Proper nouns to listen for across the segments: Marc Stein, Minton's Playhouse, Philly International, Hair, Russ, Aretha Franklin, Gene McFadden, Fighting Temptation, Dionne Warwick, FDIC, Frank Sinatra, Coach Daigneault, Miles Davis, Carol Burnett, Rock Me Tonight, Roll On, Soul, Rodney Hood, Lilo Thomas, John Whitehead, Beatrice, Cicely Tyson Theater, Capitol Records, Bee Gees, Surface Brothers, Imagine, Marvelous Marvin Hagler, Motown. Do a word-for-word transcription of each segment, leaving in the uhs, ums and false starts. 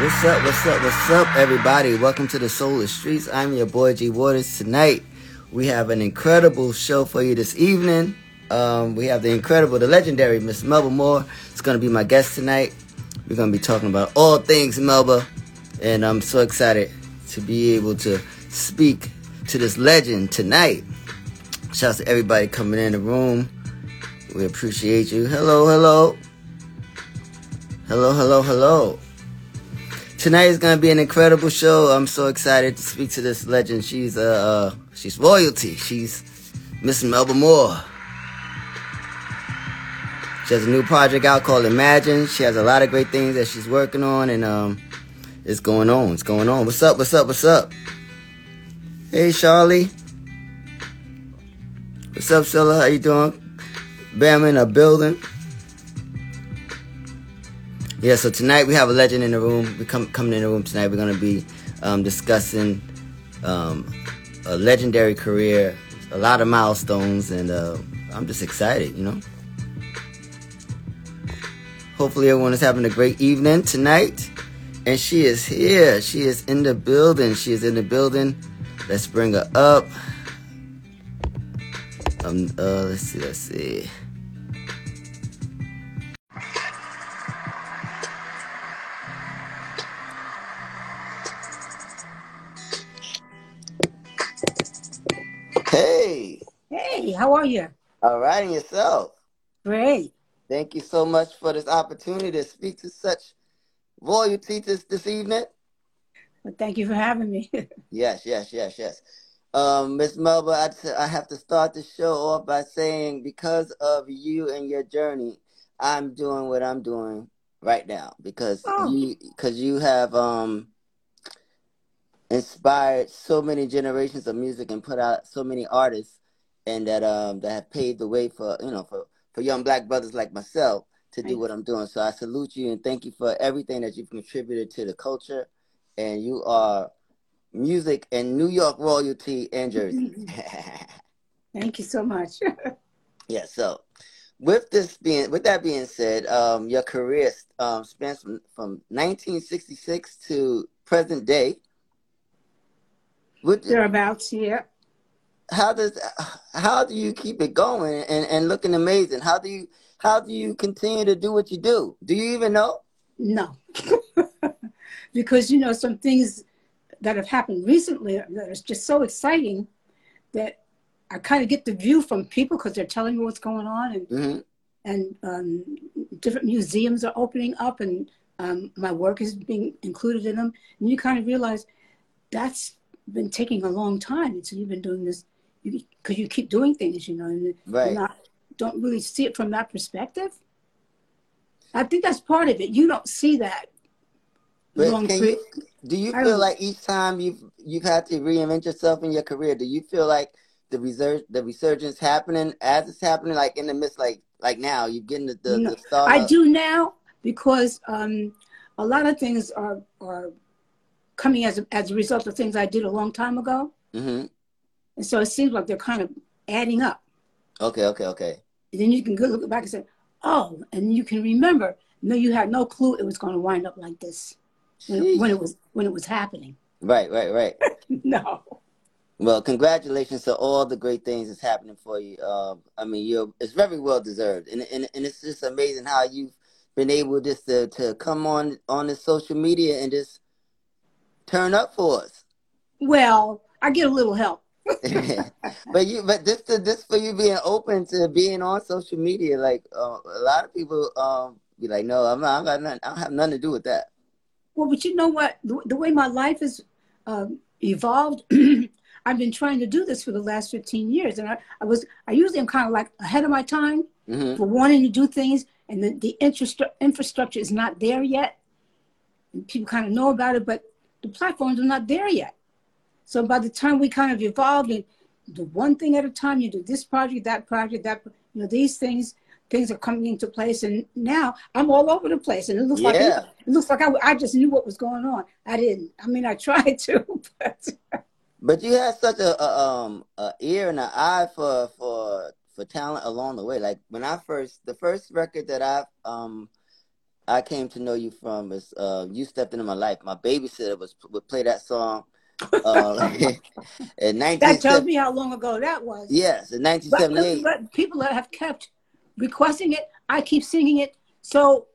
What's up, what's up, what's up, everybody? Welcome to the Soul of Streets. I'm your boy, G. Waters. Tonight, we have an incredible show for you this evening. Um, we have the incredible, the legendary Miss Melba Moore. It's going to be my guest tonight. We're going to be talking about all things Melba. And I'm so excited to be able to speak to this legend tonight. Shouts to everybody coming in the room. We appreciate you. Hello, hello. Hello, hello, hello. Tonight is going to be an incredible show. I'm so excited to speak to this legend. She's uh, uh she's royalty. She's Miss Melba Moore. She has a new project out called Imagine. She has a lot of great things that she's working on, and um, it's going on. It's going on. What's up? What's up? What's up? Hey, Charlie. What's up, Sheila? How you doing? Bam in a building. Yeah, so tonight we have a legend in the room. We come coming in the room tonight. We're gonna be um, discussing um, a legendary career, a lot of milestones, and uh, I'm just excited, you know. Hopefully everyone is having a great evening tonight, and she is here. She is in the building. She is in the building. Let's bring her up. Um, uh, let's see. Let's see. Hey. Hey, how are you? All right, and yourself? Great. Thank you so much for this opportunity to speak to such royalty this, this evening. Well, thank you for having me. yes, yes, yes, yes. Um, Miss Melba, I, t- I have to start the show off by saying because of you and your journey, I'm doing what I'm doing right now because oh. you, 'cause you have... Um, inspired so many generations of music and put out so many artists, and that um that have paved the way for you know for for young black brothers like myself to do what I'm doing. So I salute you and thank you for everything that you've contributed to the culture, and you are music and New York royalty and Jersey. Thank you so much. yeah. So with this being with that being said, um, your career um spans from, from nineteen sixty-six to present day. What, thereabouts, yeah. How does how do you keep it going and, and looking amazing? How do you how do you continue to do what you do? Do you even know? No, because you know some things that have happened recently that is just so exciting that I kind of get the view from people because they're telling me what's going on, and mm-hmm. and um, different museums are opening up, and um, my work is being included in them, and you kind of realize that's been taking a long time, and so you've been doing this because you, you keep doing things, you know, and right. you not, don't really see it from that perspective. I think that's part of it. You don't see that. But long can you, do you I feel like each time you've you've had to reinvent yourself in your career? Do you feel like the resurg- the resurgence happening as it's happening, like in the midst, like like now you're getting the the, no, the start? I do now because um, a lot of things are are. coming as a, as a result of things I did a long time ago. Mm-hmm. And so it seems like they're kind of adding up. Okay, okay, okay. And then you can go look back and say, oh, and you can remember, no, you had no clue it was going to wind up like this when it, when it was when it was happening. Right, right, right. no. Well, congratulations to all the great things that's happening for you. Uh, I mean, you're, it's very well deserved. And, and and it's just amazing how you've been able just to, to come on, on this social media and just turn up for us. Well, I get a little help. but you, but this, this for you being open to being on social media, like uh, a lot of people um, be like, no, I'm not, I'm not, nothing, I don't have nothing to do with that. Well, but you know what? The, the way my life has um, evolved, I've been trying to do this for the last fifteen years, and I, I was, I usually am kind of like ahead of my time mm-hmm. for wanting to do things, and the, the infra- infrastructure is not there yet. And people kind of know about it, but the platforms are not there yet. So by the time we kind of evolved and do one thing at a time, you do this project, that project, that, you know, these things, things are coming into place. And now I'm all over the place. And it looks yeah. like, it, it looks like I, I just knew what was going on. I didn't, I mean, I tried to, but. But you had such a, a um, a ear and an eye for, for, for talent along the way. Like when I first, the first record that I, um, I came to know you from is uh, you stepped into my life. My babysitter was would play that song. Uh, in that tells me how long ago that was. Yes, in nineteen seventy-eight. But, but people have kept requesting it. I keep singing it. So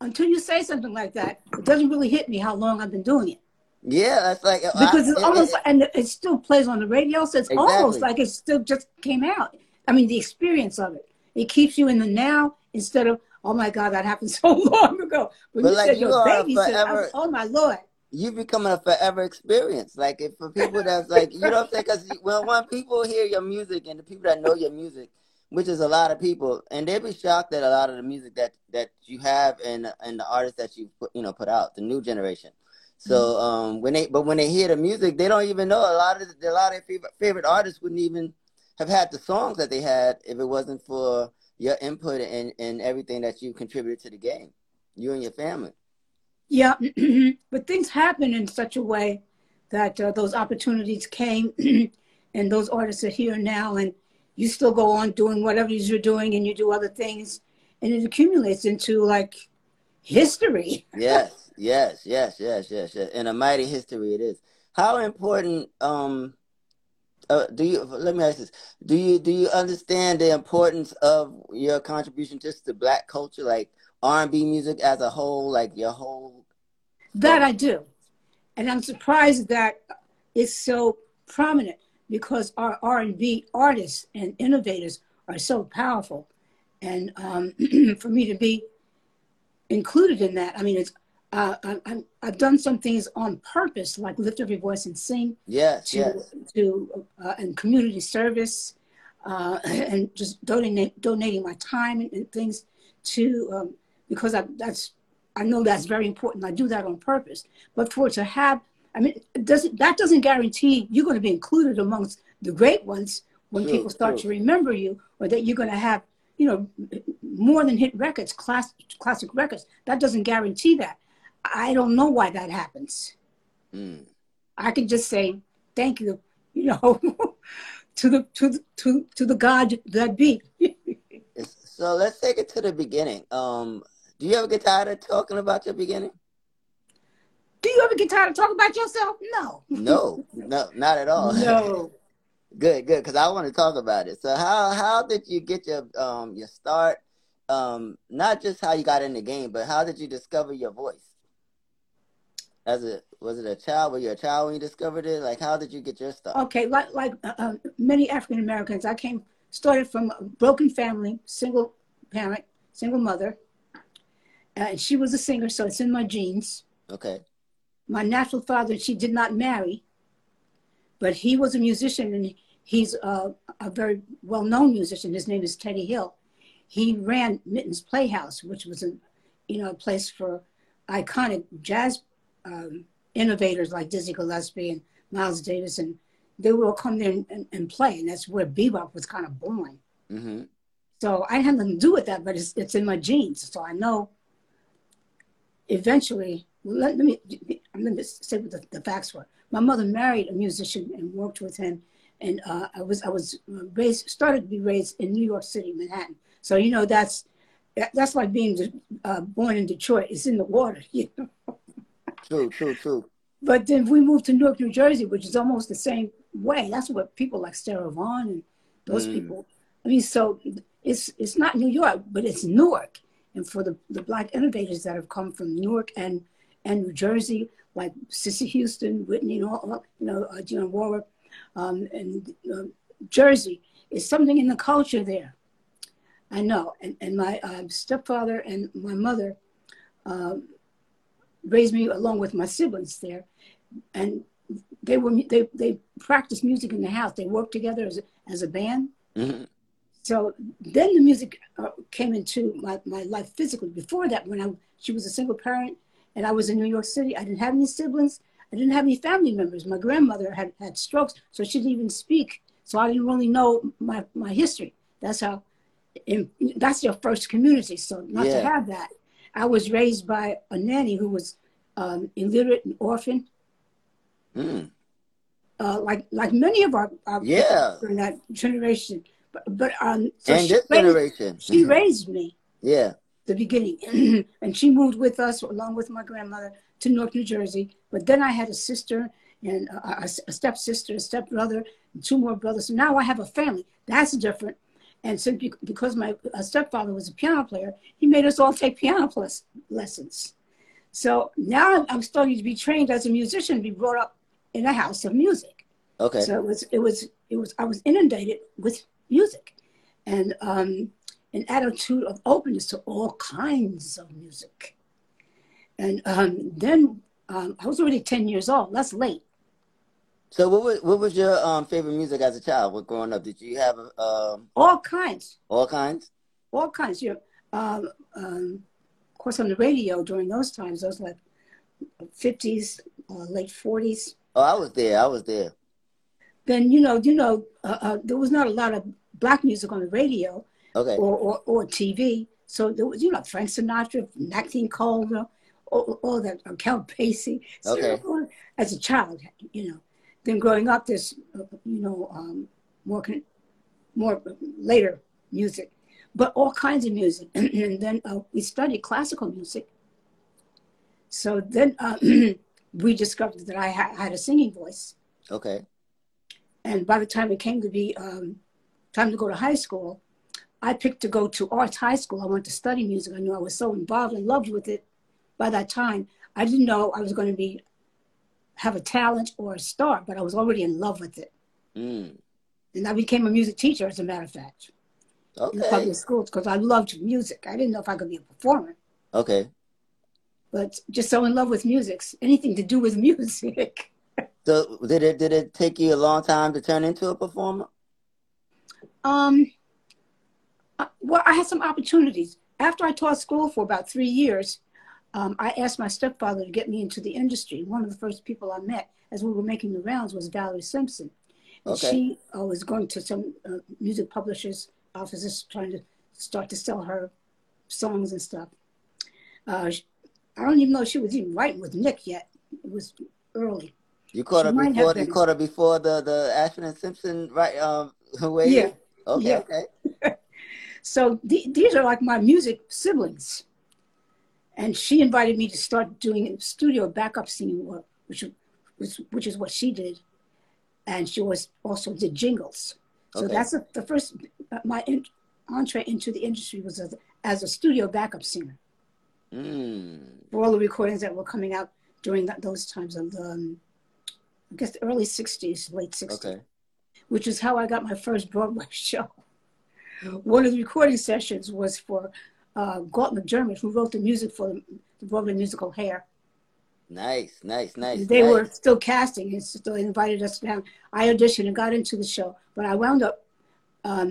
until you say something like that, it doesn't really hit me how long I've been doing it. Yeah, it's like because I, it's almost it, it, and it still plays on the radio, so it's exactly. almost like it still just came out. I mean, the experience of it. It keeps you in the now instead of, oh my God, that happened so long ago. When but you like said you your baby forever, said, oh my Lord. You're becoming a forever experience. Like if for people that's like, you know what I'm saying? Because well, when people hear your music and the people that know your music, which is a lot of people, and they'd be shocked at a lot of the music that, that you have and and the artists that you put, you know, put out, the new generation. So mm-hmm. um, when they but when they hear the music, they don't even know a lot of the, a lot of their favorite, favorite artists wouldn't even have had the songs that they had if it wasn't for your input and, and everything that you contributed to the game, you and your family. Yeah, but things happen in such a way that uh, those opportunities came and those artists are here now and you still go on doing whatever you're doing and you do other things and it accumulates into like history. Yes, yes, yes, yes, yes, yes. And a mighty history it is. How important, um, Uh, do you let me ask this? Do you do you understand the importance of your contribution just to Black culture, like R and B music as a whole, like your whole? That I do, and I'm surprised that it's so prominent because our R and B artists and innovators are so powerful, and um, for me to be included in that, I mean, it's uh, I, I, I've done some things on purpose, like Lift Every Voice and Sing. Yes, to, yes. To, uh, and community service, uh, and just donating donating my time and, and things to, um, because I, that's, I know that's very important. I do that on purpose. But for to have, I mean, it doesn't, that doesn't guarantee you're going to be included amongst the great ones when true, people start true. to remember you, or that you're going to have, you know, more than hit records, class, classic records. That doesn't guarantee that. I don't know why that happens. Mm. I can just say thank you, you know, to the to the, to to the God that be. So let's take it to the beginning. Um, do you ever get tired of talking about your beginning? Do you ever get tired of talking about yourself? No. No, no, not at all. No. Good, good, because I want to talk about it. So how how did you get your um your start? Um, not just how you got in the game, but how did you discover your voice? As a, was it a child? Were you a child when you discovered it? Like, how did you get your start? Okay, like like uh, many African Americans, I came started from a broken family, single parent, single mother, and she was a singer, so it's in my genes. Okay. My natural father, she did not marry, but he was a musician, and he's a, a very well-known musician. His name is Teddy Hill. He ran Minton's Playhouse, which was a, you know, a place for iconic jazz Um, innovators like Dizzy Gillespie and Miles Davis, and they would all come there and, and, and play, and that's where bebop was kind of born. Mm-hmm. So I had nothing to do with that, but it's, it's in my genes. So I know eventually, let, let me, I'm going to say what the, the facts were. My mother married a musician and worked with him, and uh, I was I was raised, started to be raised in New York City, Manhattan. So, you know, that's, that's like being uh, born in Detroit. It's in the water, you know. True, true, true. But then we moved to Newark, New Jersey, which is almost the same way. That's what people like Sarah Vaughan and those mm. people. I mean, so it's it's not New York, but it's Newark. And for the, the Black innovators that have come from Newark and, and New Jersey, like Sissy Houston, Whitney, and all, you know, uh, Dionne Warwick, um, and uh, Jersey, is something in the culture there. I know. And, and my uh, stepfather and my mother, uh, raised me along with my siblings there, and they were they they practiced music in the house. They worked together as a, as a band. Mm-hmm. So then the music uh, came into my, my life physically. Before that, when I she was a single parent, and I was in New York City, I didn't have any siblings. I didn't have any family members. My grandmother had had strokes, so she didn't even speak. So I didn't really know my my history. That's how, in, that's your first community. So not yeah. to have that. I was raised by a nanny who was um, illiterate and orphan, mm. uh, like like many of our, our yeah in that generation. But but um, so and she this raised, generation, she mm-hmm. raised me. Yeah. the beginning. And she moved with us, along with my grandmother, to Newark, New Jersey. But then I had a sister and a, a, a stepsister, a stepbrother, and two more brothers. So now I have a family. That's different. And so because my stepfather was a piano player, he made us all take piano lessons. So now I'm starting to be trained as a musician, be brought up in a house of music. Okay. So it was, it was, it was, I was inundated with music and um, an attitude of openness to all kinds of music. And um, then um, I was already ten years old. That's late. So what was, what was your um, favorite music as a child? What, growing up, did you have a, um... all kinds? All kinds. All kinds. You know, um, um, of course, on the radio during those times, those like fifties, uh, late forties. Oh, I was there. I was there. Then you know, you know, uh, uh, there was not a lot of black music on the radio, okay, or, or, or T V. So there was, you know, Frank Sinatra, Nat King Cole, you know, all, all that, uh, Count Basie. So, okay. As a child, you know. Then growing up, there's, uh, you know, um, more, con more later music, but all kinds of music. And, and then uh, we studied classical music. So then uh, we discovered that I ha had a singing voice. Okay. And by the time it came to be um, time to go to high school, I picked to go to arts high school. I wanted to study music. I knew I was so involved and loved with it. By that time, I didn't know I was going to be have a talent or a star, but I was already in love with it. Mm. And I became a music teacher, as a matter of fact, okay, in the public schools, because I loved music. I didn't know if I could be a performer. Okay. But just so in love with music, anything to do with music. So did it, did it take you a long time to turn into a performer? Um, I, well, I had some opportunities. After I taught school for about three years, Um, I asked my stepfather to get me into the industry. One of the first people I met as we were making the rounds was Valerie Simpson. And okay. She uh, was going to some uh, music publishers' offices trying to start to sell her songs and stuff. Uh, I don't even know if she was even writing with Nick yet. It was early. You caught her before, you caught her before the, the Ashford and Simpson, right? Um, wave? Yeah. Okay, yeah. Okay. So th these are like my music siblings. And she invited me to start doing studio backup singing work, which, which, which is what she did. And she was also did jingles. So okay, that's a, the first, my in, entree into the industry was as, as a studio backup singer. Mm. For all the recordings that were coming out during that, those times of the, um, I guess the early sixties, late sixties, okay, which is how I got my first Broadway show. One of the recording sessions was for Uh, Galt MacDermot, who wrote the music for the Broadway musical Hair. Nice, nice, nice. They nice. were still casting, and so they invited us down. I auditioned and got into the show, but I wound up um,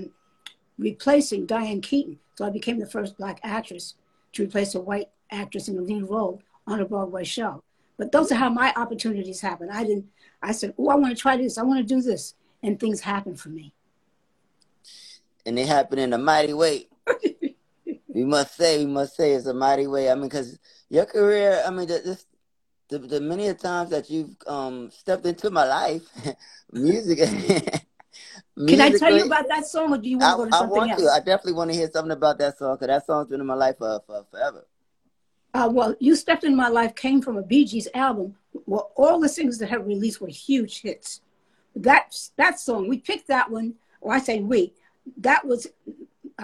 replacing Diane Keaton. So I became the first black actress to replace a white actress in a lead role on a Broadway show. But those are how my opportunities happened. I didn't, I said, oh, I want to try this. I want to do this. And things happened for me. And they happened in a mighty way. We must say, we must say, it's a mighty way. I mean, because your career, I mean, the, the, the many times that you've um, stepped into my life, music. Can I tell you about that song, or do you want to go to something else? I want to. I definitely want to hear something about that song, because that song's been in my life for, for forever. Uh, well, You Stepped In My Life came from a Bee Gees album. Well, all the singles that have released were huge hits. That, that song, we picked that one, or I say we, that was...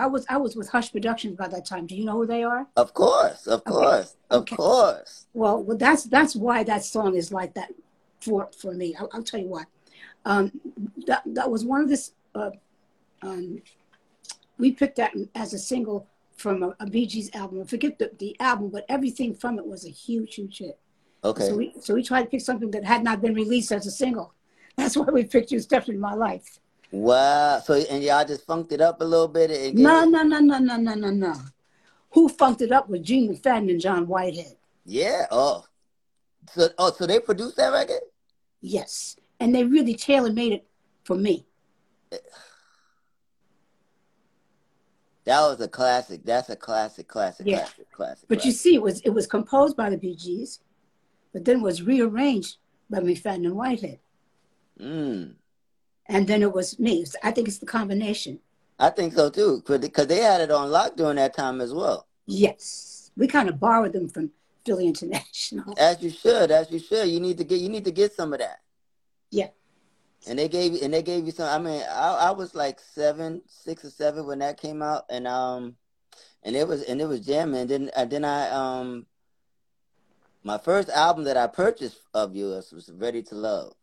I was I was with Hush Productions by that time. Do you know who they are? Of course, of course, okay. of okay. course. Well, well, that's that's why that song is like that for for me. I'll, I'll tell you why. Um, that that was one of this. Uh, um, we picked that as a single from a, a Bee Gees album. I forget the the album, but everything from it was a huge, huge hit. Okay. So we so we tried to pick something that had not been released as a single. That's why we picked You Stepped In My Life. Wow. So, and y'all just funked it up a little bit? And no, no, no, no, no, no, no, no. Who funked it up was Gene McFadden and John Whitehead. Yeah. Oh. So, oh, so they produced that record? Yes. And they really tailor-made it for me. That was a classic. That's a classic, classic, yeah. classic, classic. But classic. You see, it was, it was composed by the Bee Gees, but then was rearranged by McFadden and Whitehead. Mm. And then it was me. I think it's the combination. I think so, too, because they had it on lock during that time as well. Yes, we kind of borrowed them from Philly International. As you should, as you should. You need to get, you need to get some of that. Yeah. And they gave you, and they gave you some. I mean, I, I was like seven, six or seven when that came out, and um, and it was and it was jamming. And then and then I um, my first album that I purchased of yours was Ready to Love.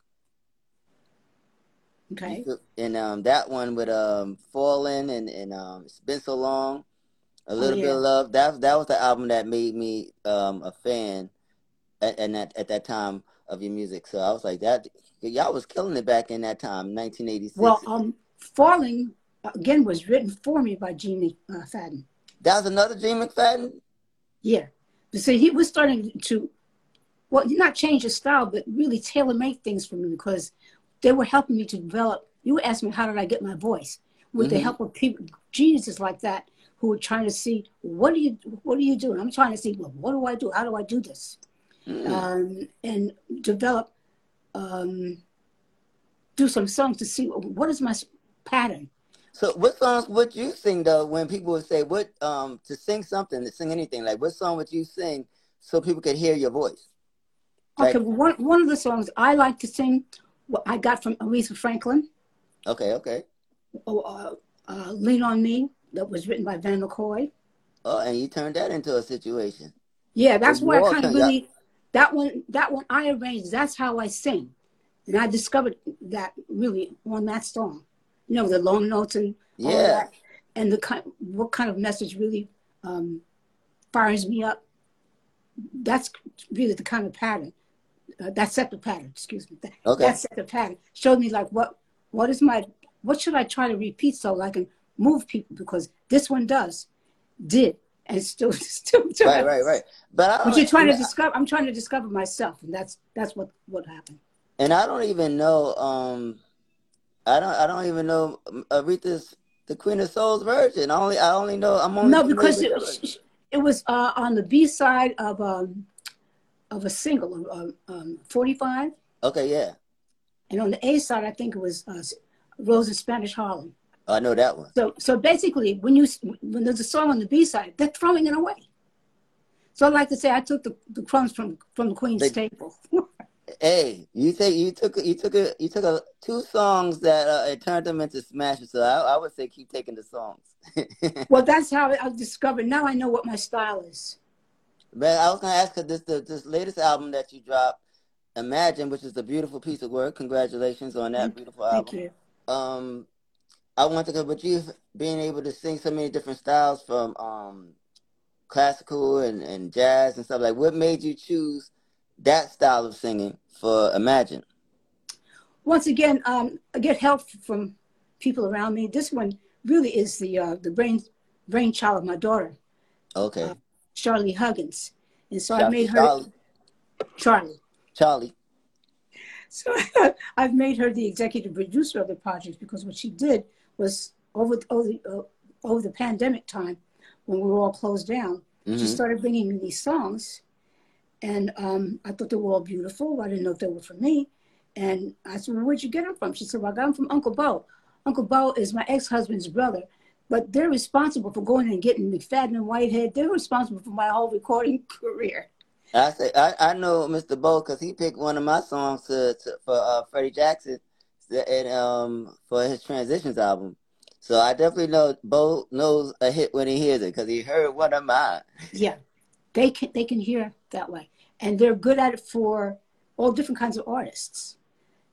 Okay. And um, that one with um, Falling and and um, It's Been So Long, a little oh, yeah. bit of love. That that was the album that made me um a fan, at, and at at that time of your music. So I was like that. Y'all was killing it back in that time, nineteen eighty-six. Well, um, Falling, again, was written for me by Gene McFadden. That was another Gene McFadden? Yeah. So he was starting to, well, not change his style, but really tailor-make things for me because they were helping me to develop. You were asking me, how did I get my voice? With mm-hmm. the help of people, geniuses like that, who were trying to see, what do you, what do you do? And I'm trying to see, well, what do I do? How do I do this? Mm-hmm. Um, and develop... Um, do some songs to see what is my pattern. So what songs would you sing though when people would say what um to sing something, to sing anything, like what song would you sing so people could hear your voice? Like, okay, well, one, one of the songs I like to sing, well, I got from Aretha Franklin. Okay, okay. Oh, uh, uh, Lean On Me, that was written by Van McCoy. Oh, and you turned that into a situation. Yeah, that's where I kind of really... That one, that one I arranged, that's how I sing. And I discovered that really on that song. You know, the long notes and all yeah. that. And the kind, what kind of message really um, fires me up. That's really the kind of pattern. Uh, that set the pattern, excuse me. That, okay. that set the pattern. Showed me like, what, what is my, what should I try to repeat so I can move people? Because this one does, did. And still, still doing right, right, right. But, I but you're trying to I, discover. I'm trying to discover myself, and that's that's what what happened. And I don't even know. Um, I don't. I don't even know Aretha's the Queen of Soul's version. I only. I only know. I'm only. No, because it, it was uh, on the B side of um, of a single, um, um, forty-five. Okay, yeah. And on the A side, I think it was uh, Rose in Spanish Harlem. I know that one. So, so basically, when you when there's a song on the B side, they're throwing it away. So I like to say I took the, the crumbs from from the Queen's they, table. Hey, you take you took you took a, you took a, two songs that uh, it turned them into smashes. So I, I would say keep taking the songs. Well, that's how I discovered. Now I know what my style is. Man, I was gonna ask her this the, this latest album that you dropped, Imagine, which is a beautiful piece of work. Congratulations on that beautiful album. Thank you. Um. I want to go, but you being able to sing so many different styles from um, classical and, and jazz and stuff, like what made you choose that style of singing for Imagine? Once again, um, I get help from people around me. This one really is the uh, the brain brainchild of my daughter. Okay. Uh, Charlie Huggins. And so Charlie, I made her... Charlie. Charlie. Charlie. So I've made her the executive producer of the project because what she did was over over the, uh, over the pandemic time when we were all closed down, mm-hmm. she started bringing me these songs, and um, I thought they were all beautiful. I didn't know if they were for me, and I said, "Well, where'd you get them from?" She said, "Well, I got them from Uncle Bo. Uncle Bo is my ex-husband's brother, but they're responsible for going and getting McFadden and Whitehead. They're responsible for my whole recording career." I say I, I know Mister Bo because he picked one of my songs to, to for uh, Freddie Jackson and um for his Transitions album, so I definitely know Bo knows a hit when he hears it because he heard one of mine. Yeah, they can they can hear that way, and they're good at it for all different kinds of artists.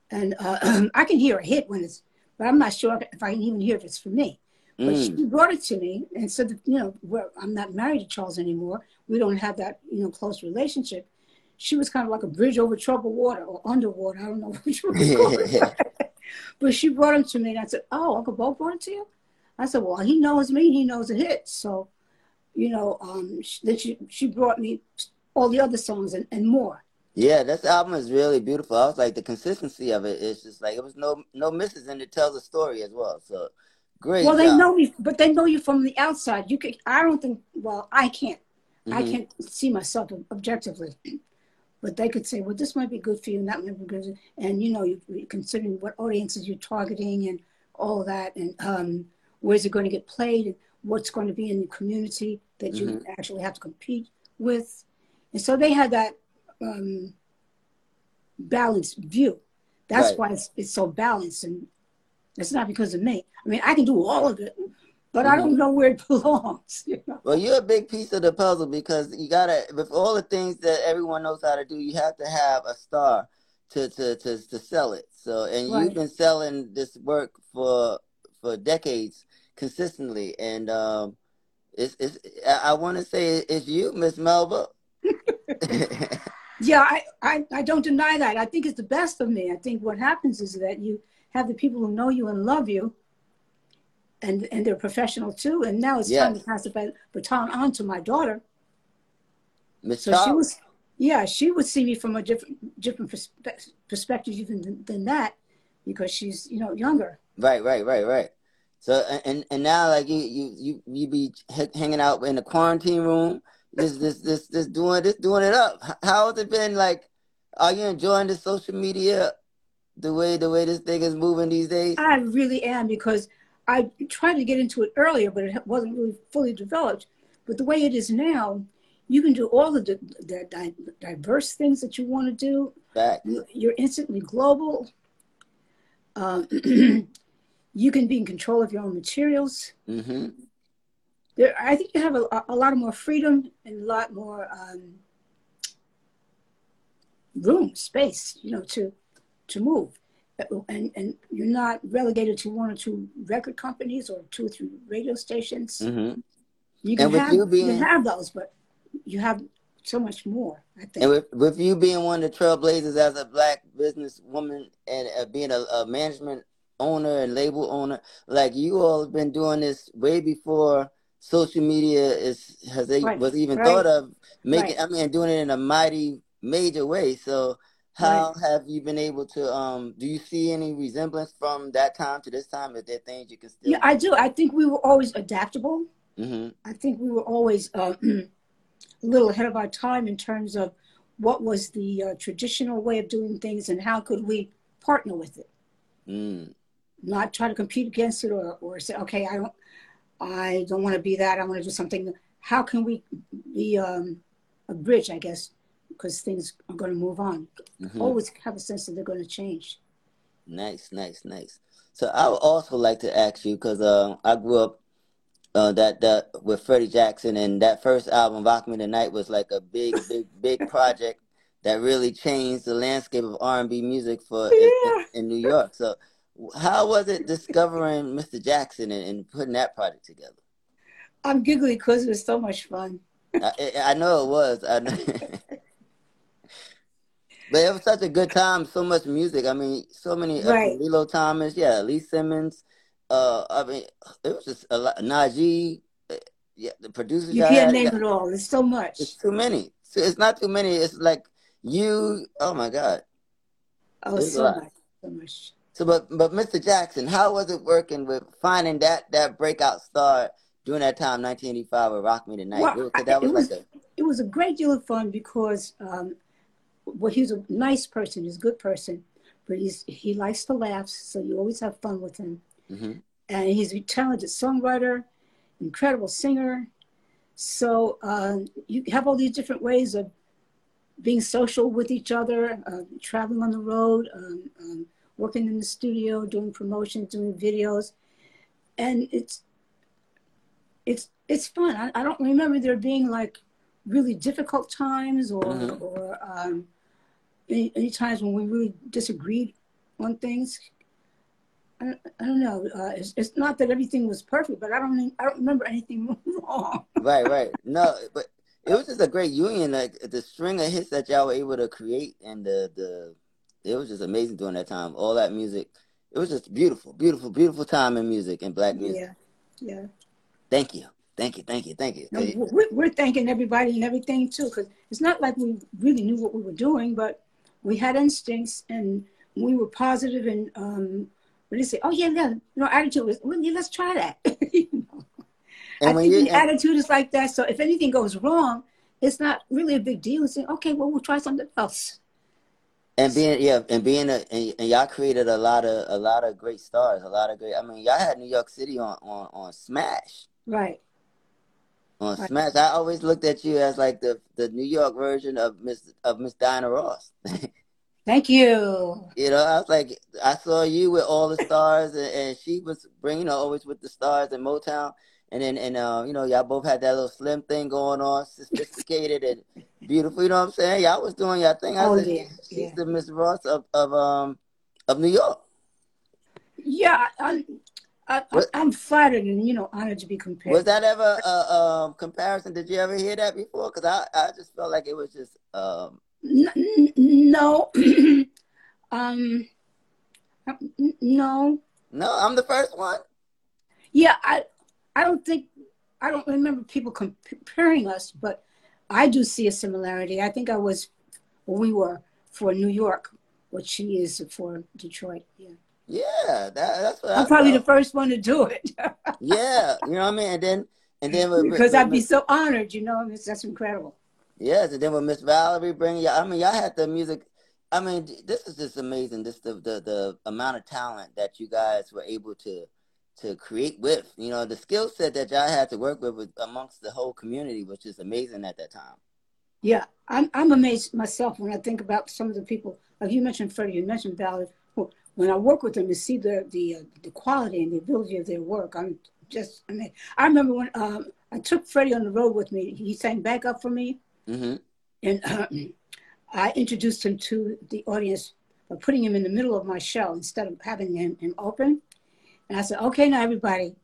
And uh, I can hear a hit when it's, but I'm not sure if I can even hear if it's for me. But mm. she brought it to me and said, that, you know, we're, I'm not married to Charles anymore. We don't have that, you know, close relationship. She was kind of like a bridge over troubled water or underwater. I don't know which one was called. Yeah. But she brought him to me and I said, oh, Uncle Bo brought it to you? I said, well, he knows me. He knows the hits. So, you know, um, she, then she, she brought me all the other songs and, and more. Yeah, this album is really beautiful. I was like, the consistency of it is just like, it was no, no misses and it tells a story as well. So. Great well, job. They know me, but they know you from the outside. You can, I don't think. Well, I can't. Mm-hmm. I can't see myself objectively, but they could say, "Well, this might be good for you, and that might be good." For you. And you know, you, considering what audiences you're targeting and all that, and um, where's it going to get played, and what's going to be in the community. that mm-hmm. you actually have to compete with. And so they had that um, balanced view. That's right. why it's, it's so balanced. And it's not because of me. I mean, I can do all of it, but mm-hmm. I don't know where it belongs. You know? Well, you're a big piece of the puzzle because you gotta, with all the things that everyone knows how to do, you have to have a star to to to, to sell it. So, and right. you've been selling this work for for decades consistently, and um, it's it's. I, I want to say it's you, Miss Melba. Yeah, I, I I don't deny that. I think it's the best of me. I think what happens is that you have the people who know you and love you, and and they're professional too. And now it's yes. time to pass the baton on to my daughter. Miss so she was, yeah, she would see me from a different different perspe perspective even than, than that, because she's you know younger. Right, right, right, right. So and and now like you you you you be hanging out in the quarantine room, just this this this doing this doing it up. How has it been? Like, are you enjoying the social media? The way the way this thing is moving these days? I really am, because I tried to get into it earlier, but it wasn't really fully developed. But the way it is now, you can do all the, the, the diverse things that you want to do. Back. You're instantly global. Uh, you can be in control of your own materials. Mm-hmm. There, I think you have a, a lot more freedom and a lot more um, room, space, you know, to... to move, and and you're not relegated to one or two record companies or two or three radio stations. Mm-hmm. You can have, you being, you have those, but you have so much more, I think. And with, with you being one of the trailblazers as a black businesswoman and uh, being a, a management owner and label owner, like you all have been doing this way before social media is has they, right. was even right. thought of making. Right. I mean, doing it in a mighty major way. So. How have you been able to, um, do you see any resemblance from that time to this time? Is there things you can still Yeah, I do. I think we were always adaptable. Mm-hmm. I think we were always uh, a little ahead of our time in terms of what was the uh, traditional way of doing things and how could we partner with it. Mm. Not try to compete against it or, or say, okay, I don't, I don't want to be that. I want to do something. How can we be um, a bridge, I guess? Because things are going to move on. Mm-hmm. Always have a sense that they're going to change. Nice, nice, nice. So I would also like to ask you, because uh, I grew up uh, that, that with Freddie Jackson, and that first album, Rock Me Tonight, was like a big, big, big project that really changed the landscape of R and B music for yeah. in, in New York. So how was it discovering Mister Jackson and, and putting that project together? I'm giggling because it was so much fun. I, I know it was. I know. But it was such a good time, so much music. I mean, so many. Right. Uh, Lilo Thomas, yeah, Lee Simmons. Uh, I mean, it was just a lot. Najee, uh, yeah, the producers. You can't name it all. It's so much. It's too many. So it's not too many. It's like you. Oh my God. Oh, so much, so much. So, but but Mister Jackson, how was it working with finding that that breakout star during that time, nineteen eighty-five, with Rock Me Tonight? Well, it, that I, was it, was, like a, it was a great deal of fun because. Um, Well, he's a nice person. He's a good person, but he's he likes to laugh, so you always have fun with him. Mm-hmm. And he's a talented songwriter, incredible singer. So uh, you have all these different ways of being social with each other, uh, traveling on the road, um, um, working in the studio, doing promotions, doing videos, and it's it's it's fun. I, I don't remember there being like really difficult times or mm-hmm. or. Um, Any, any times when we really disagreed on things, I don't, I don't know. Uh, it's, it's not that everything was perfect, but I don't I don't remember anything wrong. Right, right. No, but it was just a great union. Like the string of hits that y'all were able to create, and the the it was just amazing during that time. All that music, it was just beautiful, beautiful, beautiful time in music and black music. Yeah, yeah. Thank you. Thank you, thank you, thank you. Thank you. We're, we're thanking everybody and everything too, because it's not like we really knew what we were doing, but we had instincts and we were positive and um, we didn't say, oh yeah, yeah, you know, attitude was, well, yeah, let's try that. You know? I think you, the attitude is like that, so if anything goes wrong, it's not really a big deal. It's saying, okay, well, we'll try something else. And being, yeah, and being, a, and, and y'all created a lot of, a lot of great stars, a lot of great, I mean, y'all had New York City on, on, on Smash. Right. on Smash. I always looked at you as like the the New York version of Miss of Miss Dinah Ross. Thank you. You know, I was like, I saw you with all the stars, and, and she was bringing, you know, always with the stars in Motown, and then and uh, you know, y'all both had that little slim thing going on, sophisticated and beautiful. You know what I'm saying? Y'all was doing y'all thing. I oh, said, yeah. She's yeah. the Miss Ross of of um of New York. Yeah, I, I, I, I'm flattered and, you know, honored to be compared. Was that ever a, a comparison? Did you ever hear that before? Because I, I just felt like it was just... Um... No. um, no. No, I'm the first one. Yeah, I I don't think... I don't remember people comparing us, but I do see a similarity. I think I was... We were for New York, what she is for Detroit, yeah. Yeah, that, that's what I'm I probably thought. The first one to do it. Yeah, you know what I mean? And then, and then with, because with, I'd with be Miss, so honored, you know, that's incredible. Yes, and then with Miss Valerie bringing y'all, I mean, y'all had the music. I mean, this is just amazing. Just the, the the amount of talent that you guys were able to to create with, you know, the skill set that y'all had to work with was amongst the whole community, which is amazing at that time. Yeah, I'm I'm amazed myself when I think about some of the people. Like you mentioned Freddie, you mentioned Valerie. When I work with them and see the the, uh, the quality and the ability of their work, I'm just, I mean, I remember when um, I took Freddie on the road with me, he sang back up for me. Mm-hmm. And uh, I introduced him to the audience by putting him in the middle of my show instead of having him, him open. And I said, okay, now everybody,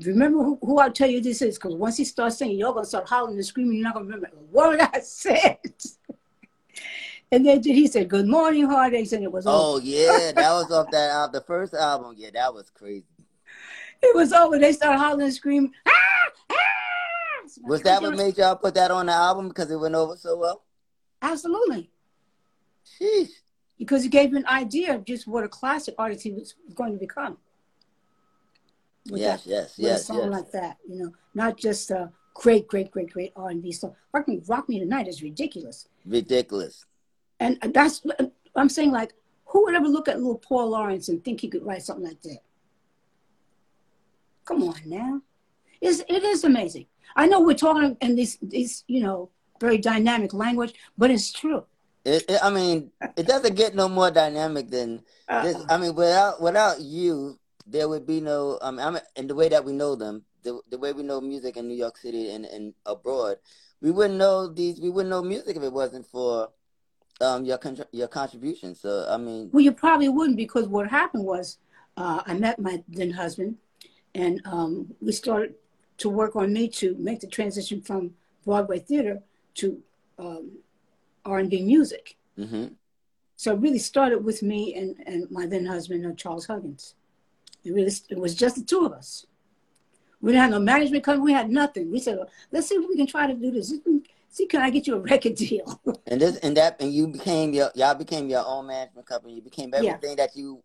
remember who, who I tell you this is, because once he starts singing, you're going to start hollering and screaming, you're not going to remember a word I said. And then he said, "Good morning, heartaches," and it was over. Oh yeah, that was off that uh, the first album. Yeah, that was crazy. It was over. They started hollering and screaming. Ah, ah! Was that what made y'all put that on the album because it went over so well? Absolutely. Sheesh. Because it gave me an idea of just what a classic artist he was going to become. With yes, that, yes, with yes. A song yes. like that, you know, not just a great, great, great, great R and B song. Rock Me, Rock Me Tonight is ridiculous. Ridiculous. And that's what I'm saying, like, who would ever look at little Paul Laurence and think he could write something like that? Come on now. It's, it is amazing. I know we're talking in this, this, you know, very dynamic language, but it's true. It, it, I mean, it doesn't get no more dynamic than uh-uh. this. I mean, without without you, there would be no, um, I mean, and the way that we know them, the, the way we know music in New York City and, and abroad, we wouldn't know these, we wouldn't know music if it wasn't for Um, your con- your contribution. So I mean, well, you probably wouldn't, because what happened was uh, I met my then husband, and um, we started to work on me to make the transition from Broadway theater to um, R and B music. Mm-hmm. So it really started with me and, and my then husband, Charles Huggins. It really it was just the two of us. We didn't have no management company. We had nothing. We said, well, let's see if we can try to do this. See, can I get you a record deal? and this and that, and you became your y'all became your own management company. You became everything yeah. that you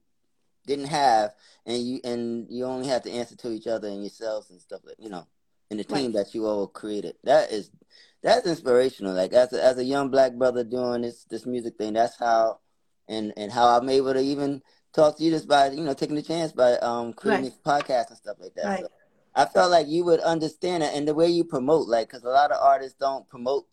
didn't have, and you and you only had to answer to each other and yourselves and stuff like, you know, and the team right. that you all created. That is that's inspirational. Like as a, as a young black brother doing this this music thing, that's how and and how I'm able to even talk to you just by, you know, taking the chance by um creating right. podcasts and stuff like that. Right. So. I felt like you would understand it, and the way you promote, like, because a lot of artists don't promote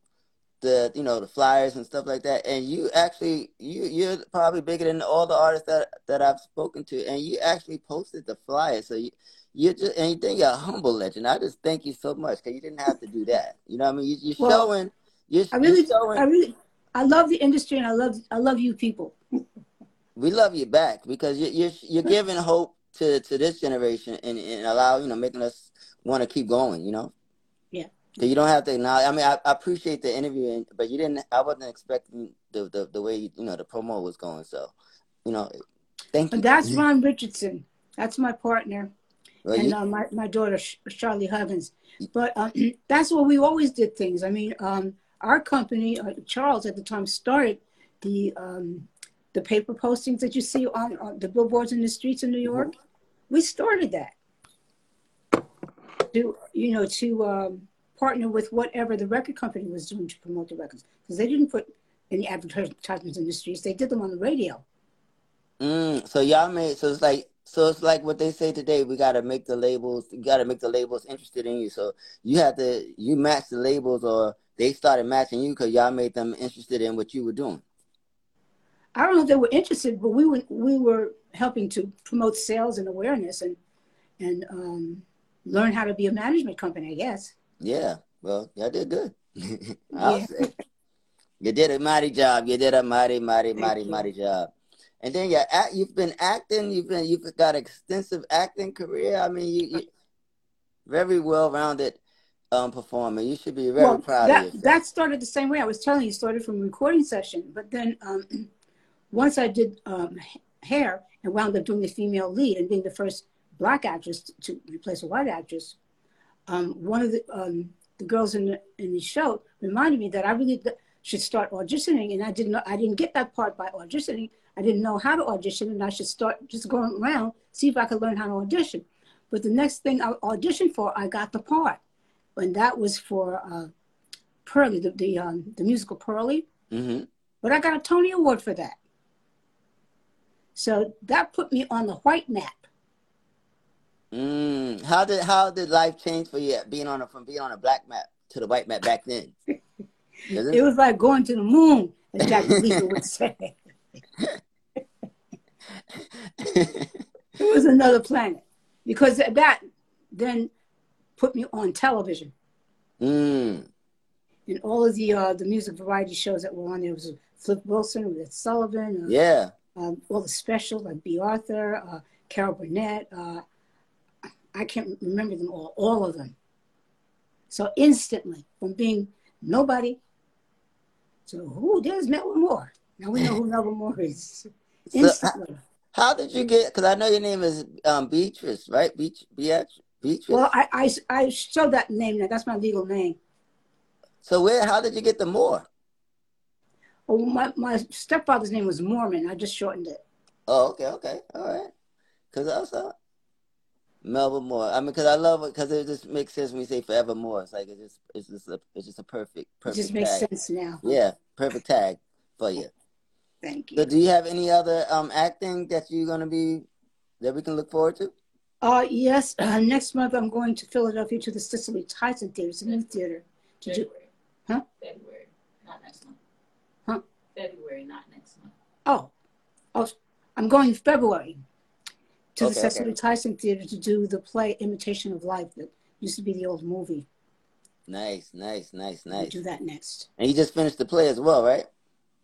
the, you know, the flyers and stuff like that. And you actually, you you're probably bigger than all the artists that, that I've spoken to, and you actually posted the flyer. So you, you're just, and you think you're a humble legend. I just thank you so much because you didn't have to do that. You know what I mean? You, you're well, showing. You're, I really, you're showing. I really, I love the industry, and I love, I love you people. We love you back because you you're, you're giving hope to to this generation and, and allow, you know, making us want to keep going, you know? Yeah. So you don't have to acknowledge, I mean, I, I appreciate the interview, and, but you didn't, I wasn't expecting the, the, the way, you know, the promo was going. So, you know, thank but you. But that's Ron Richardson. That's my partner. Well, and you, uh, my, my daughter, Charlie Huggins. But uh, that's what we always did things. I mean, um, our company, uh, Charles at the time started the, um, the paper postings that you see on, on the billboards in the streets of New York, we started that. To, you know, to um, partner with whatever the record company was doing to promote the records. Because they didn't put any advertisements in the streets, they did them on the radio. Mm, so y'all made, so it's like So it's like what they say today, we got to make the labels, you got to make the labels interested in you. So you have to, you match the labels, or they started matching you because y'all made them interested in what you were doing. I don't know if they were interested, but we were, we were helping to promote sales and awareness and, and um, learn how to be a management company, I guess. Yeah, well, y'all did good. I'll yeah. say. You did a mighty job. You did a mighty, mighty, Thank mighty, you. mighty job. And then you're act, you've been acting. You've been you've got extensive acting career. I mean, you, you very well-rounded um, performer. You should be very well, proud that, of yourself. That started the same way I was telling you. Started from a recording session, but then um, once I did um, Hair and wound up doing the female lead and being the first Black actress to replace a white actress, um, one of the um, the girls in the, in the show reminded me that I really th- should start auditioning, and I didn't know, I didn't get that part by auditioning. I didn't know how to audition, and I should start just going around, see if I could learn how to audition. But the next thing I auditioned for, I got the part. And that was for uh, Pearlie, the the, um, the musical Pearlie. Mm-hmm. But I got a Tony Award for that. So that put me on the white map. Mm. How did how did life change for you being on a, from being on a Black map to the white map back then? it, it was like going to the moon, as Jack Lethal would say. It was another planet, because that then put me on television. Mm. And all of the uh, the music variety shows that were on there was Flip Wilson with Sullivan. Uh, yeah. Um, all the specials like Bea Arthur, uh, Carol Burnett. Uh, I can't remember them all. All of them. So instantly, from being nobody to who? There's Melba Moore. Now we know who Melba Moore is. Instantly. So, how, how did you get, because I know your name is um, Beatrice, right? Beach, Beatrice? Well, I, I, I showed that name now. That's my legal name. So where, how did you get the Moore? Oh, my, my stepfather's name was Mormon. I just shortened it. Oh, okay, okay. All right. Because also, Melba Moore. I mean, because I love it, because it just makes sense when we say forevermore. It's like, it's just, it's just a, it's just a perfect, perfect It just makes tag. sense now. Yeah, perfect tag for you. Thank you. So do you have any other um, acting that you're going to be, that we can look forward to? Uh, yes. Uh, next month, I'm going to Philadelphia to the Cicely Tyson Theater. It's a new theater. To February. Do... Huh? February. Not next month. Huh? February, not next month. Oh. Oh, I'm going in February to okay, the Cicely okay. Tyson Theater to do the play Imitation of Life that used to be the old movie. Nice, nice, nice, nice. We'll do that next. And you just finished the play as well, right?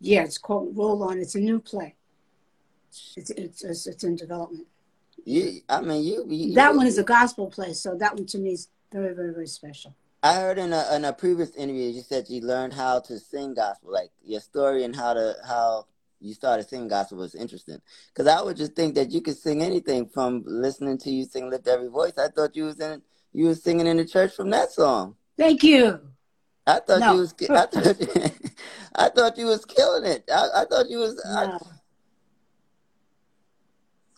Yeah, it's called Roll On. It's a new play. It's it's it's, it's in development. You, I mean, you, you that you, one is a gospel play, so that one to me is very, very, very special. I heard in a in a previous interview you said you learned how to sing gospel. Like your story and how to how you started singing gospel was interesting. Because I would just think that you could sing anything from listening to you sing "Lift Every Voice." I thought you was in you was singing in the church from that song. Thank you. I thought no. you was. I thought you, I thought you was killing it. I, I thought you was. No. I,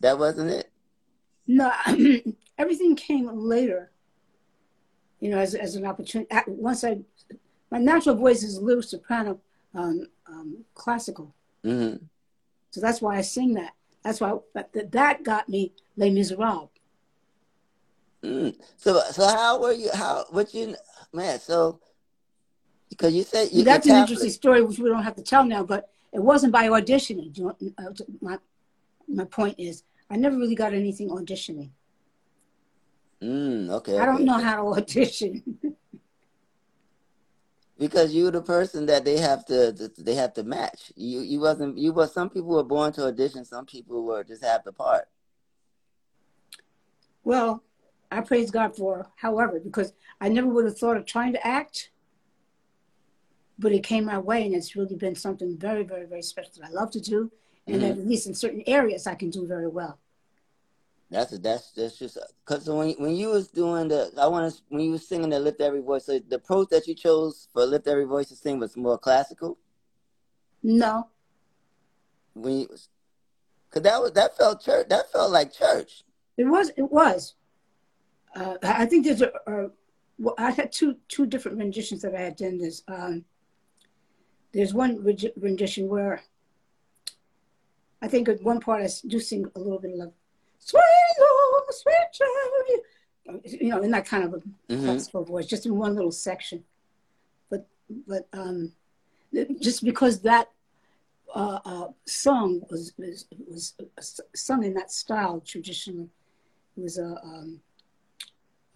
that wasn't it. No, everything came later. You know, as as an opportunity. Once I, my natural voice is low soprano, um, um, classical. Mm-hmm. So that's why I sing that. That's why that that got me Les Miserables. Mm. So so how were you? How what you man so. Because you said you that's an interesting it. story, which we don't have to tell now. But it wasn't by auditioning. You know, my my point is, I never really got anything auditioning. Mm, okay. I don't okay. know how to audition. Because you're the person that they have to they have to match. You you wasn't you was some people were born to audition. Some people were just have the part. Well, I praise God for however, because I never would have thought of trying to act. But it came my way, and it's really been something very, very, very special that I love to do, and mm-hmm. at least in certain areas I can do very well. That's that's that's just because when you, when you was doing the I want to when you was singing the Lift Every Voice, so the approach that you chose for Lift Every Voice to sing was more classical. No. When because that was that felt church that felt like church. It was it was. Uh, I think there's a, a well, I had two two different renditions that I had done this. Um, There's one rendition where I think at one part I do sing a little bit of love. sweet Lord, sweet Charlie, you know, in that kind of a mm-hmm. flexible voice, just in one little section. But but um, just because that uh, uh, song was, was was sung in that style traditionally, it was a um,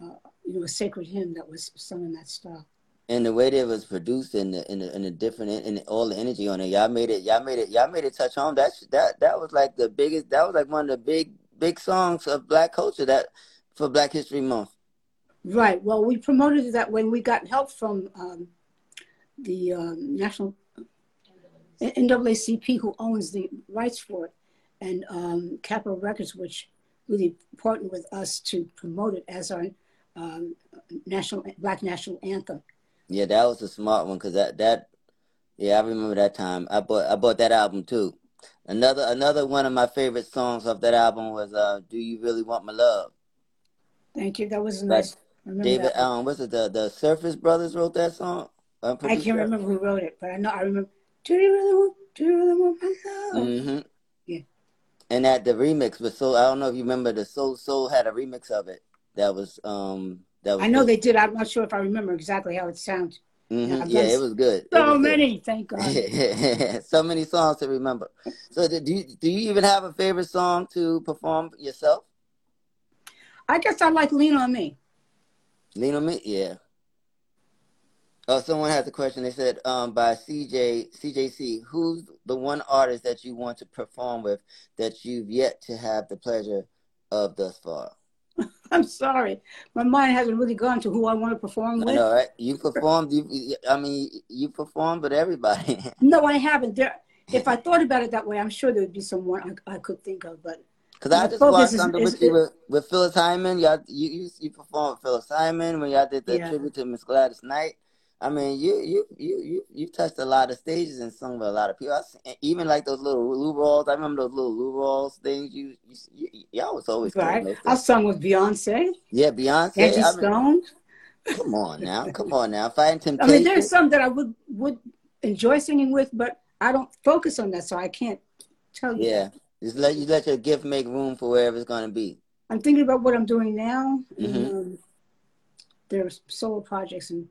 uh, you know, a sacred hymn that was sung in that style. And the way that it was produced, and the and the, and the different, and all the energy on it, y'all made it, y'all made it, y'all made it touch home. That that that was like the biggest. That was like one of the big big songs of Black culture that for Black History Month. Right. Well, we promoted it that way. We got help from um, the um, National N double A C P, who owns the rights for it, and um, Capitol Records, which really partnered with us to promote it as our um, national Black national anthem. Yeah, that was a smart one, because that, that, yeah, I remember that time. I bought I bought that album, too. Another another one of my favorite songs off that album was uh, Do You Really Want My Love? Thank you. That was nice. Like David, that. Um, what's it, the, the Surface Brothers wrote that song? Uh, I can't remember who wrote it, but I know, I remember, Do You Really Want, do you really want My Love? Mm-hmm. Yeah. And that the remix was Soul. I don't know if you remember, the Soul Soul had a remix of it that was... um. I know good. They did. I'm not sure if I remember exactly how it sounded. Mm-hmm. Yeah, it was good. So was many, good. Thank God. So many songs to remember. So do you, do you even have a favorite song to perform yourself? I guess I like Lean On Me. Lean On Me? Yeah. Oh, someone has a question. They said um, by C J C, who's the one artist that you want to perform with that you've yet to have the pleasure of thus far? I'm sorry, my mind hasn't really gone to who I want to perform with. I know, right? You performed. You, I mean, you performed with everybody. No, I haven't. There, if I thought about it that way, I'm sure there would be someone I, I could think of. But because I just watched is, something is, with, you, with with Phyllis Hyman. Y'all, you you you performed with Phyllis Hyman when y'all did the yeah. tribute to Miss Gladys Knight. I mean, you you you you you touched a lot of stages and sung with a lot of people. I, even like those little Lou Rawls. I remember those little Lou Rawls things. You you y'all was always right. I sung with Beyonce. Yeah, Beyonce. Angie I mean, Stone. Come on now, come on now. Fighting Temptation. I mean, there's some that I would would enjoy singing with, but I don't focus on that, so I can't tell you. Yeah, just let you let your gift make room for wherever it's gonna be. I'm thinking about what I'm doing now. Mm-hmm. And, um, there's solo projects and.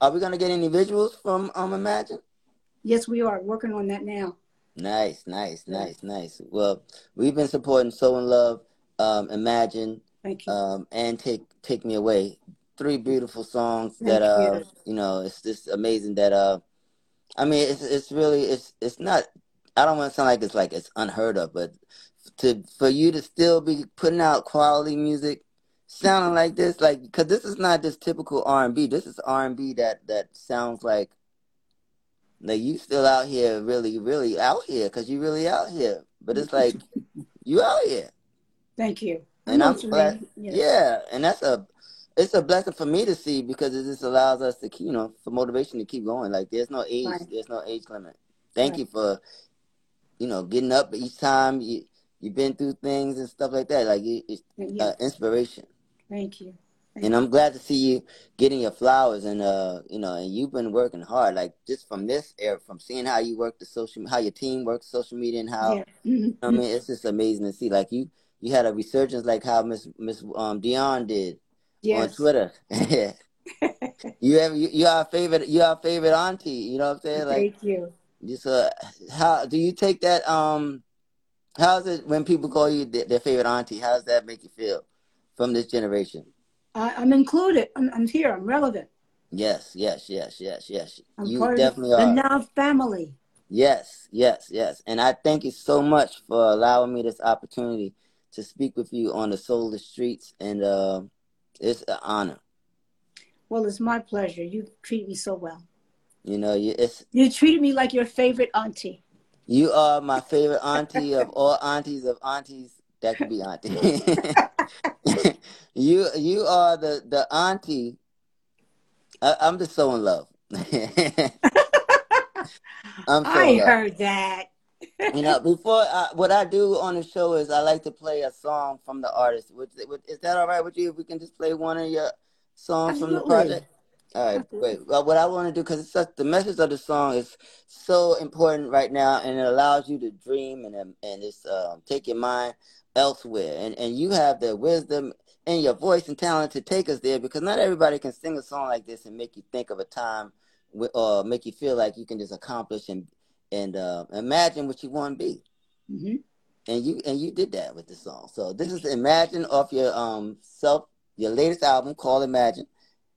Are we going to get any visuals from um, Imagine? Yes, we are. Working on that now. Nice, nice, nice, nice. Well, we've been supporting Soul and Love, um, Imagine, Thank you. Um, and Take Take Me Away. Three beautiful songs Thank that, uh, you. you know, it's just amazing that, uh, I mean, it's it's really, it's it's not, I don't want to sound like it's like it's unheard of, but to for you to still be putting out quality music, sounding like this, like, because this is not just typical R and B. This is R and B that, that sounds like, like, you still out here, really, really out here, because you really out here. But it's like, you out here. Thank you. And I'm glad, yes. Yeah, and that's a, it's a blessing for me to see, because it just allows us to, you know, for motivation to keep going. Like, there's no age, right. there's no age limit. Thank right. you for, you know, getting up each time. You, you've been through things and stuff like that. Like, it's uh, inspiration. Thank you. Thank and I'm glad to see you getting your flowers, and uh, you know, and you've been working hard. Like just from this era, from seeing how you work the social, how your team works social media, and how yeah. you know I mean, it's just amazing to see. Like you, you had a resurgence, like how Miss Miss um, Dionne did yes. on Twitter. you have you, you our favorite, you our favorite auntie. You know what I'm saying? Like, thank you. Just uh, how do you take that? Um, how's it when people call you th- their favorite auntie? How does that make you feel? From this generation, I, I'm included. I'm, I'm here. I'm relevant. Yes, yes, yes, yes, yes. I'm you part definitely of the are. The Now family. Yes, yes, yes. And I thank you so much for allowing me this opportunity to speak with you on the soulless streets, and uh, it's an honor. Well, it's my pleasure. You treat me so well. You know, you, it's you treated me like your favorite auntie. You are my favorite auntie of all aunties of aunties. That could be auntie. you you are the, the auntie. I, I'm just so in love. I'm so I in love. Heard that. You know, before I, what I do on the show is I like to play a song from the artist. Would, would, is that all right with you? If we can just play one of your songs Absolutely. From the project. All right, great. Well, what I want to do, because the message of the song is so important right now, and it allows you to dream and and it's um, take your mind elsewhere. And and you have the wisdom and your voice and talent to take us there, because not everybody can sing a song like this and make you think of a time with, or make you feel like you can just accomplish and and uh, imagine what you want to be. Mm-hmm. And you and you did that with the song. So this is Imagine off your um self your latest album called Imagine,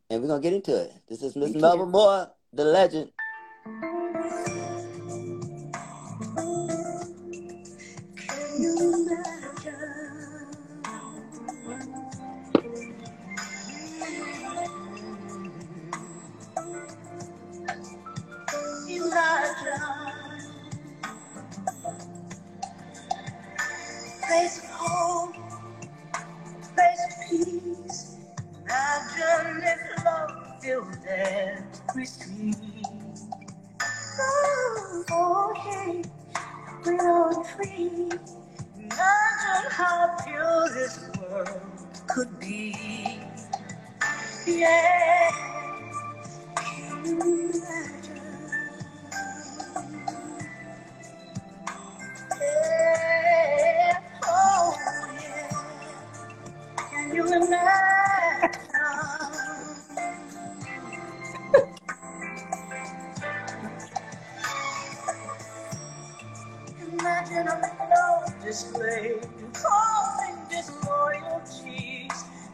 and we're gonna get into it. This is Miss Melba Moore, the legend. Can you imagine? Imagine. Place of hope, place of peace. Imagine if love filled every street. Oh, okay, willow tree. Imagine how pure this world could be. Yeah, can you imagine? Yeah. Oh, yeah. Can you imagine? Imagine a love display, causing disloyalties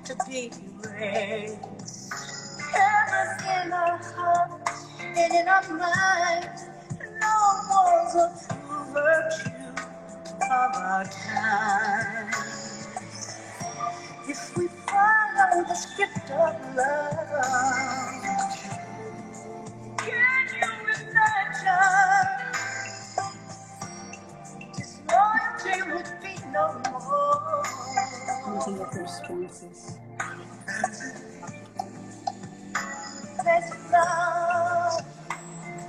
to be erased. Everything in our hearts and in our minds, no one's a true virtue of our time. If we follow the script of love, can you imagine? Disloyalty would be no more. Looking at the responses. There's love,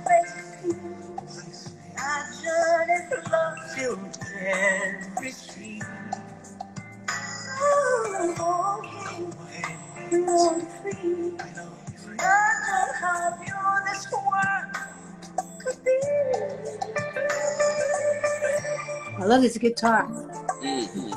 there's peace. Imagine if love filled every street. Oh, okay, you are free. Imagine how pure this world could be. I love this guitar. Mm-hmm.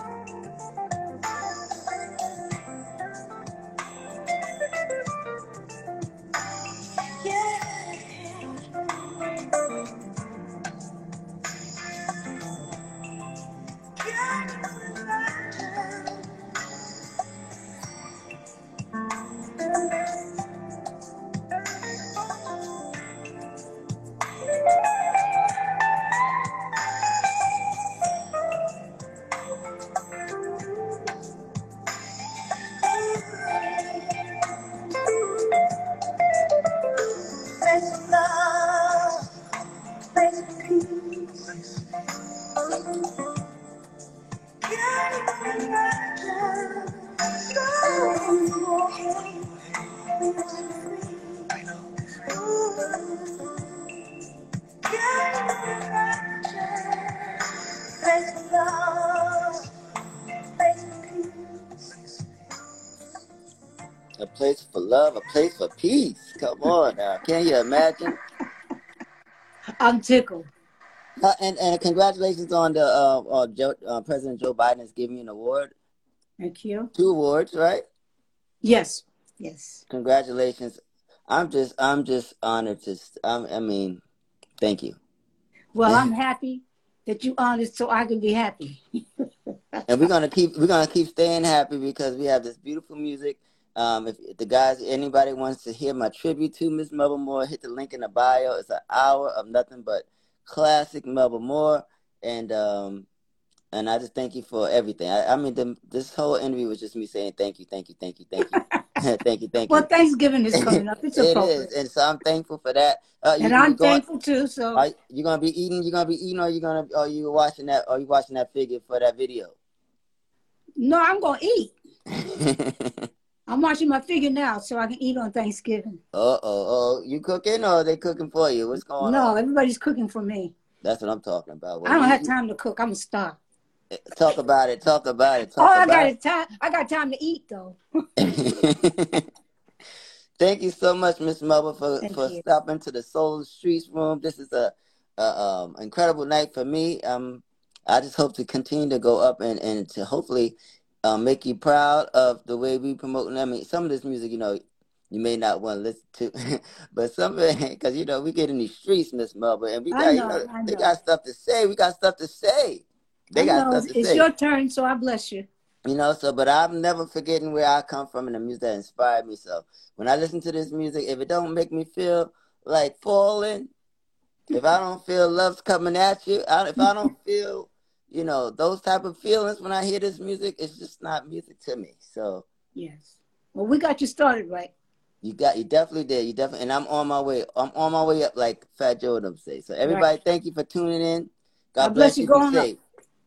Peace. Come on now. Can you imagine? I'm tickled. Uh, and, and congratulations on the uh, uh, Joe, uh, President Joe Biden has given you an award. Thank you. Two awards, right? Yes. Yes. Congratulations. I'm just I'm just honored to I'm, I mean, thank you. Well, I'm happy that you honored so I can be happy. And we're gonna keep we're gonna keep staying happy because we have this beautiful music. Um, if the guys, anybody wants to hear my tribute to Miss Melba Moore, hit the link in the bio. It's an hour of nothing but classic Melba Moore, and um, and I just thank you for everything. I, I mean, the, this whole interview was just me saying thank you, thank you, thank you, thank you, thank you, thank you. Well, Thanksgiving is coming up. It's it appropriate. Is, and so I'm thankful for that. Uh, you, and I'm going, thankful too. So are, you're gonna be eating. You're gonna be eating, or you're gonna, or you watching that, or you watching that figure for that video. No, I'm gonna eat. I'm watching my figure now so I can eat on Thanksgiving. Uh-oh, oh, you cooking or are they cooking for you? What's going no, on? No, everybody's cooking for me. That's what I'm talking about. What I don't you, have time to cook. I'm a star. Talk about it, talk about it, talk oh, about I got it. Time, I got time to eat, though. Thank you so much, Miss Melba, for, for stopping to the Soul Streets Room. This is a, a um, incredible night for me. Um, I just hope to continue to go up and, and to hopefully uh, make you proud of the way we promoting. I mean, some of this music, you know, you may not want to listen to, but some of it, because, you know, we get in these streets, Miss Melba, and we got, know, you know, know. they got stuff to say. We got stuff to say. They I got know. stuff to it's say. It's your turn, so I bless you. You know, so, but I'm never forgetting where I come from and the music that inspired me. So when I listen to this music, if it don't make me feel like falling, if I don't feel love's coming at you, I, if I don't feel, you know, those type of feelings when I hear this music, it's just not music to me. So. Yes. Well, we got you started, right? You got, you definitely did. You definitely, and I'm on my way. I'm on my way up, like Fat Joe would say. So everybody, right. Thank you for tuning in. God, God bless, bless you. Go on up.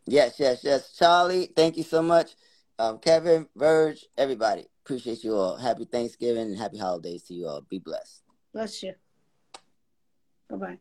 Yes, yes, yes. Charlie, thank you so much. Um, Kevin, Verge, everybody. Appreciate you all. Happy Thanksgiving and happy holidays to you all. Be blessed. Bless you. Bye-bye.